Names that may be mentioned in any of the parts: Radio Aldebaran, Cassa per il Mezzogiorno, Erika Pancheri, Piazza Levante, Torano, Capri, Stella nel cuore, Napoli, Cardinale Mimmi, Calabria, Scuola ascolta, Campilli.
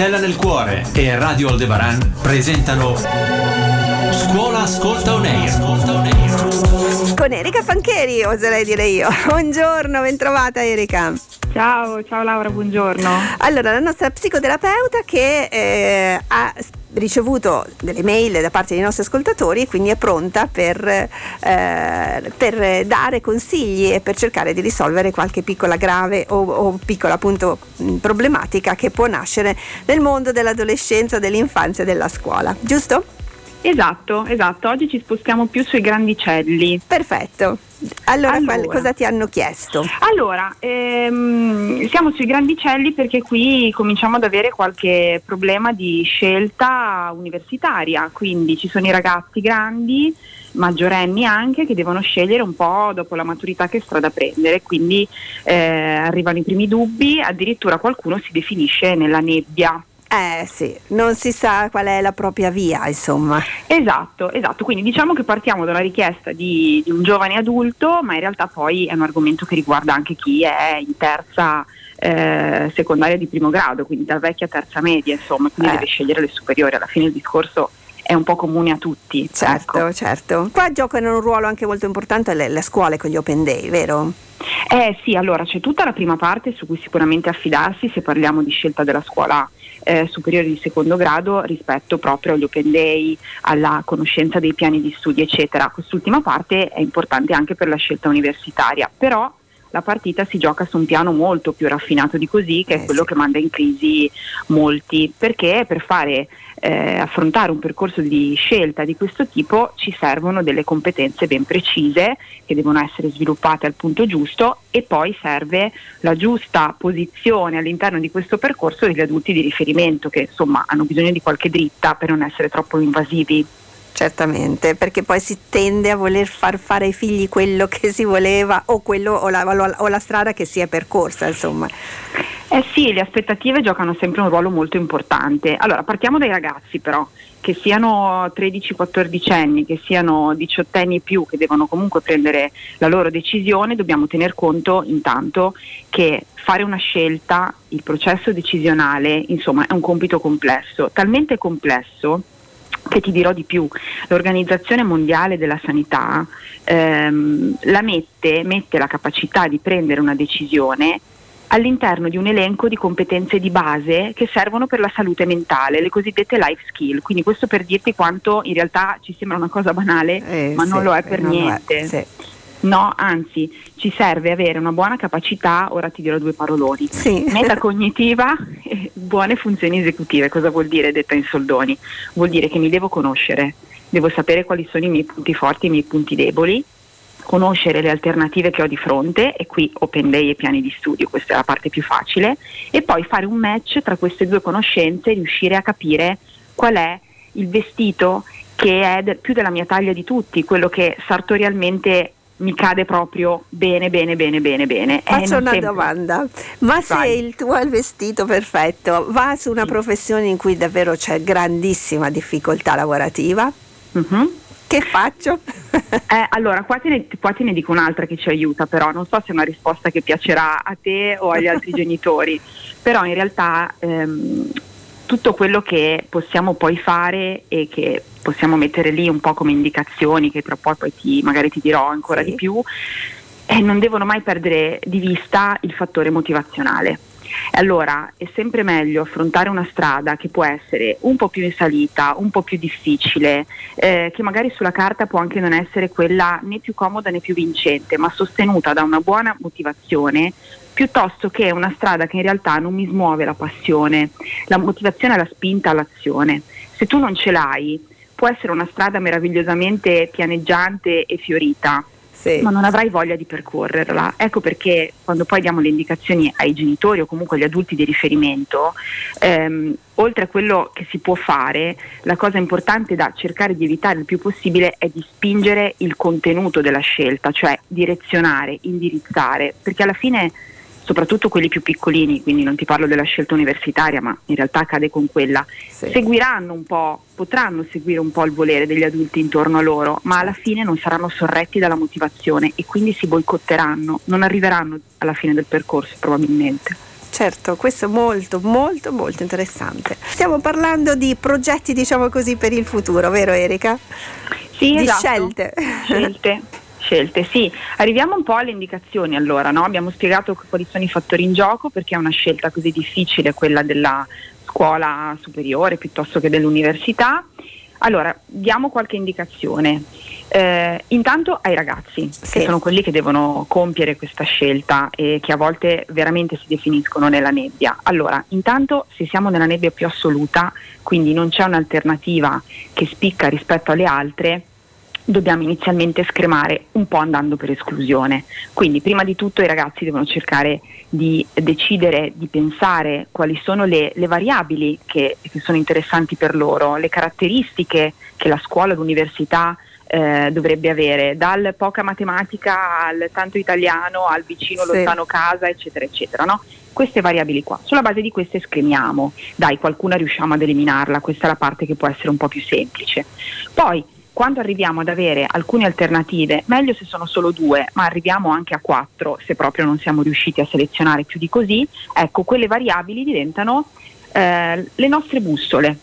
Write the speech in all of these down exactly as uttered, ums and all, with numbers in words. Stella nel cuore e Radio Aldebaran presentano Scuola ascolta on air. Con Erika Pancheri, oserei dire io. Buongiorno, bentrovata Erika. Ciao, ciao Laura, buongiorno. Allora, la nostra psicoterapeuta che eh, ha ricevuto delle mail da parte dei nostri ascoltatori e quindi è pronta per, eh, per dare consigli e per cercare di risolvere qualche piccola grave o, o piccola appunto problematica che può nascere nel mondo dell'adolescenza, dell'infanzia e della scuola, giusto? Esatto, esatto. Oggi ci spostiamo più sui grandicelli. Perfetto. Allora, allora. cosa ti hanno chiesto? Allora, ehm, siamo sui grandicelli perché qui cominciamo ad avere qualche problema di scelta universitaria. Quindi ci sono i ragazzi grandi, maggiorenni anche, che devono scegliere un po' dopo la maturità che strada prendere. Quindi eh, arrivano i primi dubbi, addirittura qualcuno si definisce nella nebbia. Eh sì, non si sa qual è la propria via, insomma. Esatto, esatto. Quindi diciamo che partiamo dalla richiesta di, di un giovane adulto, ma in realtà poi è un argomento che riguarda anche chi è in terza eh, secondaria di primo grado, quindi da vecchia terza media, insomma, quindi eh. deve scegliere le superiori. Alla fine il discorso è un po' comune a tutti. Certo, ecco. certo. Qua giocano un ruolo anche molto importante le, le scuole con gli open day, vero? Eh sì, allora c'è tutta la prima parte su cui sicuramente affidarsi se parliamo di scelta della scuola Eh, superiore di secondo grado rispetto proprio agli open day, alla conoscenza dei piani di studi eccetera. Quest'ultima parte è importante anche per la scelta universitaria, però la partita si gioca su un piano molto più raffinato di così, che eh, è quello sì. che manda in crisi molti, perché per fare eh, affrontare un percorso di scelta di questo tipo ci servono delle competenze ben precise che devono essere sviluppate al punto giusto, e poi serve la giusta posizione all'interno di questo percorso degli adulti di riferimento, che insomma hanno bisogno di qualche dritta per non essere troppo invasivi. Certamente, perché poi si tende a voler far fare ai figli quello che si voleva o quello o la, o la strada che si è percorsa, insomma. Eh sì, le aspettative giocano sempre un ruolo molto importante. Allora, partiamo dai ragazzi però, che siano tredici quattordici anni, che siano diciottenni e più, che devono comunque prendere la loro decisione. Dobbiamo tener conto intanto che fare una scelta, il processo decisionale, insomma, è un compito complesso, talmente complesso che ti dirò di più, l'Organizzazione Mondiale della Sanità ehm, la mette, mette la capacità di prendere una decisione all'interno di un elenco di competenze di base che servono per la salute mentale, le cosiddette life skill. Quindi questo per dirti quanto in realtà ci sembra una cosa banale, eh, ma sì, non lo è per niente. È, sì. No, anzi, ci serve avere una buona capacità, ora ti dirò due paroloni, sì. metacognitiva e buone funzioni esecutive. Cosa vuol dire detta in soldoni? Vuol dire che mi devo conoscere, devo sapere quali sono i miei punti forti e i miei punti deboli, conoscere le alternative che ho di fronte, e qui open day e piani di studio, questa è la parte più facile, e poi fare un match tra queste due conoscenze e riuscire a capire qual è il vestito che è de- più della mia taglia di tutti, quello che sartorialmente mi cade proprio bene, bene, bene, bene, bene. Faccio una sempre... domanda, ma Vai. se il tuo vestito perfetto va su una sì. professione in cui davvero c'è grandissima difficoltà lavorativa, mm-hmm. che faccio? Eh, allora, qua te, ne, qua te ne dico un'altra che ci aiuta, però non so se è una risposta che piacerà a te o agli altri genitori, però in realtà ehm, tutto quello che possiamo poi fare e che possiamo mettere lì un po' come indicazioni, che tra poi poi ti, magari ti dirò ancora sì. di più, eh, non devono mai perdere di vista il fattore motivazionale. Allora è sempre meglio affrontare una strada che può essere un po' più in salita, un po' più difficile, eh, che magari sulla carta può anche non essere quella né più comoda né più vincente, ma sostenuta da una buona motivazione, piuttosto che una strada che in realtà non mi smuove la passione, la motivazione e la spinta all'azione. Se tu non ce l'hai, può essere una strada meravigliosamente pianeggiante e fiorita, sì. ma non avrai voglia di percorrerla. Ecco perché quando poi diamo le indicazioni ai genitori o comunque agli adulti di riferimento, ehm, oltre a quello che si può fare, la cosa importante da cercare di evitare il più possibile è di spingere il contenuto della scelta, cioè direzionare, indirizzare, perché alla fine soprattutto quelli più piccolini, quindi non ti parlo della scelta universitaria, ma in realtà cade con quella, sì. seguiranno un po', potranno seguire un po' il volere degli adulti intorno a loro, ma alla fine non saranno sorretti dalla motivazione e quindi si boicotteranno, non arriveranno alla fine del percorso probabilmente. certo, questo è molto molto molto interessante. Stiamo parlando di progetti, diciamo così, per il futuro, vero Erika? Sì, di esatto. scelte. Scelte. Scelte, sì. Arriviamo un po' alle indicazioni allora, no? Abbiamo spiegato quali sono i fattori in gioco, perché è una scelta così difficile quella della scuola superiore piuttosto che dell'università. Allora, diamo qualche indicazione. Eh, intanto ai ragazzi, sì. che sono quelli che devono compiere questa scelta e che a volte veramente si definiscono nella nebbia. Allora, intanto se siamo nella nebbia più assoluta, quindi non c'è un'alternativa che spicca rispetto alle altre, dobbiamo inizialmente scremare un po' andando per esclusione. Quindi prima di tutto i ragazzi devono cercare di decidere, di pensare quali sono le, le variabili che, che sono interessanti per loro, le caratteristiche che la scuola, l'università eh, dovrebbe avere, dal poca matematica al tanto italiano, al vicino sì. lontano casa, eccetera eccetera, no? Queste variabili qua, sulla base di queste scremiamo, dai, qualcuna riusciamo ad eliminarla, questa è la parte che può essere un po' più semplice. Poi quando arriviamo ad avere alcune alternative, meglio se sono solo due, ma arriviamo anche a quattro, se proprio non siamo riusciti a selezionare più di così, ecco, quelle variabili diventano eh, le nostre bussole.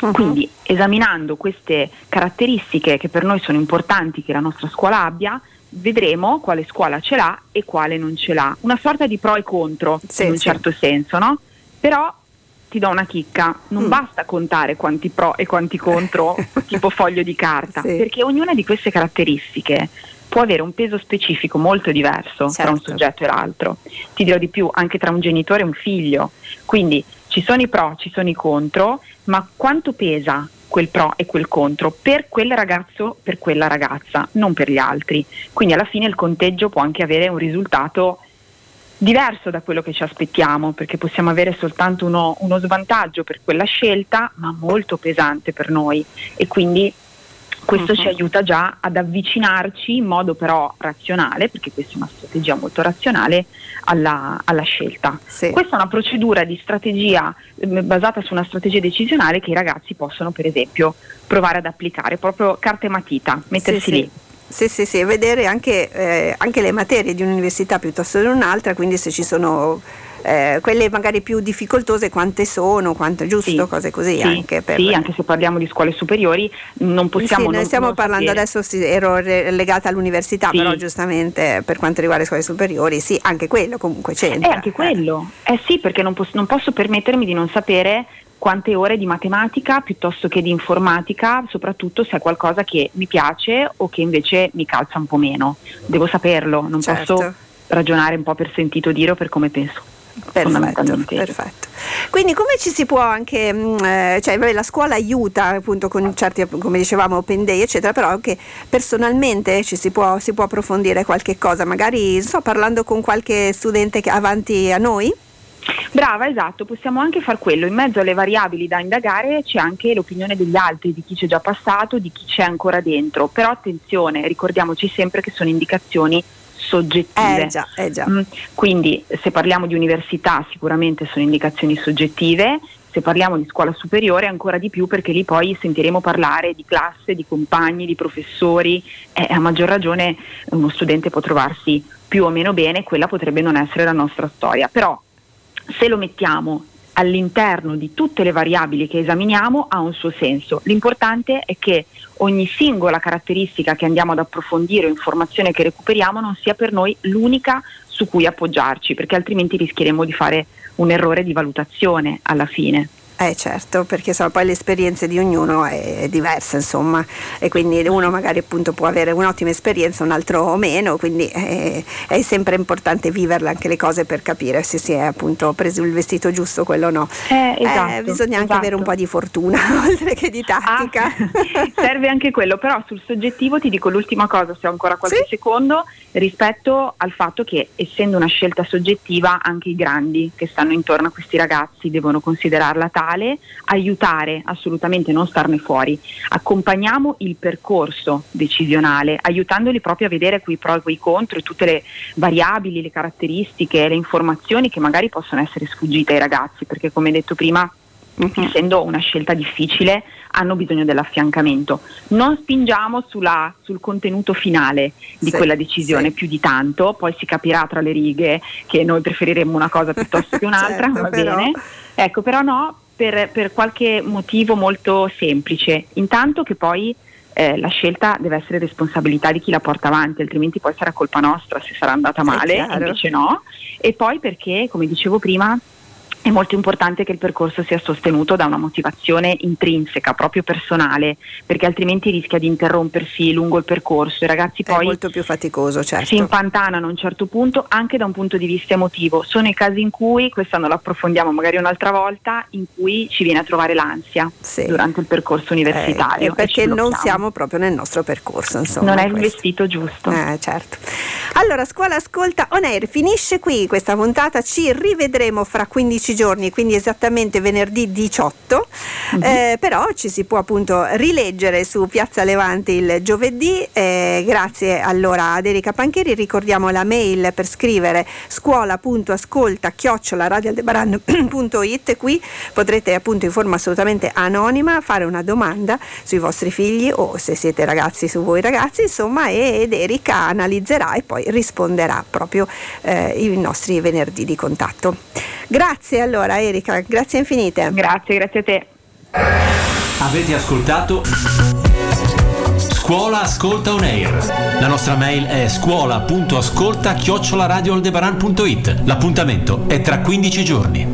Uh-huh. Quindi esaminando queste caratteristiche che per noi sono importanti che la nostra scuola abbia, vedremo quale scuola ce l'ha e quale non ce l'ha. Una sorta di pro e contro, sì, in un sì. certo senso, no? Però ti do una chicca, non mm. basta contare quanti pro e quanti contro tipo foglio di carta, sì. perché ognuna di queste caratteristiche può avere un peso specifico molto diverso, certo. tra un soggetto e l'altro. Ti dirò di più, anche tra un genitore e un figlio, quindi ci sono i pro, ci sono i contro, ma quanto pesa quel pro e quel contro per quel ragazzo, per quella ragazza, non per gli altri. Quindi alla fine il conteggio può anche avere un risultato diverso da quello che ci aspettiamo, perché possiamo avere soltanto uno, uno svantaggio per quella scelta, ma molto pesante per noi, e quindi questo uh-huh. ci aiuta già ad avvicinarci in modo però razionale, perché questa è una strategia molto razionale, alla, alla scelta. Sì. Questa è una procedura di strategia eh, basata su una strategia decisionale che i ragazzi possono per esempio provare ad applicare, proprio carta e matita, mettersi sì, lì. Sì. Sì, sì, sì, vedere anche, eh, anche le materie di un'università piuttosto che un'altra, quindi se ci sono eh, quelle magari più difficoltose, quante sono, quanto è giusto, sì, cose così. Sì, anche, per sì, anche se parliamo di scuole superiori non possiamo… Sì, noi non, stiamo non parlando sapere. Adesso, sì, ero re- legata all'università, sì. però giustamente per quanto riguarda le scuole superiori, sì, anche quello comunque c'entra. Eh, anche quello, eh sì, perché non, pos- non posso permettermi di non sapere… quante ore di matematica piuttosto che di informatica, soprattutto se è qualcosa che mi piace o che invece mi calza un po' meno. Devo saperlo, non certo. posso ragionare un po' per sentito dire o per come penso. Perfetto, perfetto. Quindi come ci si può anche, eh, cioè vabbè, la scuola aiuta appunto con certi, come dicevamo, open day eccetera, però anche personalmente ci si può, si può approfondire qualche cosa, magari sto parlando con qualche studente che avanti a noi? Brava, esatto, possiamo anche far quello. In mezzo alle variabili da indagare c'è anche l'opinione degli altri, di chi c'è già passato, di chi c'è ancora dentro, però attenzione, ricordiamoci sempre che sono indicazioni soggettive. Eh già, eh già. Mm, quindi se parliamo di università sicuramente sono indicazioni soggettive, se parliamo di scuola superiore ancora di più, perché lì poi sentiremo parlare di classe, di compagni, di professori, e eh, a maggior ragione uno studente può trovarsi più o meno bene, quella potrebbe non essere la nostra storia, però se lo mettiamo all'interno di tutte le variabili che esaminiamo ha un suo senso. L'importante è che ogni singola caratteristica che andiamo ad approfondire o informazione che recuperiamo non sia per noi l'unica su cui appoggiarci, perché altrimenti rischieremo di fare un errore di valutazione alla fine. Eh certo, perché so, poi l'esperienza di ognuno è, è diversa, insomma, e quindi uno magari appunto può avere un'ottima esperienza, un altro meno, quindi eh, è sempre importante viverla anche le cose per capire se si è appunto preso il vestito giusto, quello no. Eh, esatto, eh, bisogna anche esatto. avere un po' di fortuna oltre che di tattica. Ah, serve anche quello, però sul soggettivo ti dico l'ultima cosa, se ho ancora qualche sì? secondo, rispetto al fatto che essendo una scelta soggettiva anche i grandi che stanno intorno a questi ragazzi devono considerarla tale, aiutare, assolutamente non starne fuori. Accompagniamo il percorso decisionale, aiutandoli proprio a vedere quei pro e quei contro, tutte le variabili, le caratteristiche, le informazioni che magari possono essere sfuggite ai ragazzi, perché come detto prima Uh-huh. Essendo una scelta difficile, hanno bisogno dell'affiancamento. Non spingiamo sulla, sul contenuto finale di sì, quella decisione sì. più di tanto, poi si capirà tra le righe che noi preferiremmo una cosa piuttosto che un'altra, certo, va però. bene? Ecco, però no, per, per qualche motivo molto semplice, intanto che poi Eh, la scelta deve essere responsabilità di chi la porta avanti, altrimenti poi sarà colpa nostra se sarà andata male, invece no. E poi perché, come dicevo prima, è molto importante che il percorso sia sostenuto da una motivazione intrinseca, proprio personale, perché altrimenti rischia di interrompersi lungo il percorso. I ragazzi poi è molto più faticoso, certo. si impantanano a un certo punto, anche da un punto di vista emotivo. Sono i casi in cui, questa non lo approfondiamo magari un'altra volta, in cui ci viene a trovare l'ansia sì. durante il percorso universitario. Eh, perché non siamo proprio nel nostro percorso, insomma. Non è questo. Il vestito giusto. Eh, certo. Allora, Scuola Ascolta On Air finisce qui questa puntata, ci rivedremo fra quindici giorni, quindi esattamente venerdì diciotto, mm-hmm. eh, però ci si può appunto rileggere su Piazza Levante il giovedì. Eh, grazie allora ad Erika Pancheri, ricordiamo la mail per scrivere scuola punto ascolta chiocciola radio aldebaran punto it, qui potrete appunto in forma assolutamente anonima fare una domanda sui vostri figli o se siete ragazzi su voi ragazzi, insomma, ed Erika analizzerà e poi risponderà proprio eh, i nostri venerdì di contatto. Grazie allora Erika, grazie infinite. Grazie, grazie a te. Avete ascoltato Scuola Ascolta On Air. La nostra mail è scuola punto ascolta chiocciola radio aldebaran punto it. L'appuntamento è tra quindici giorni.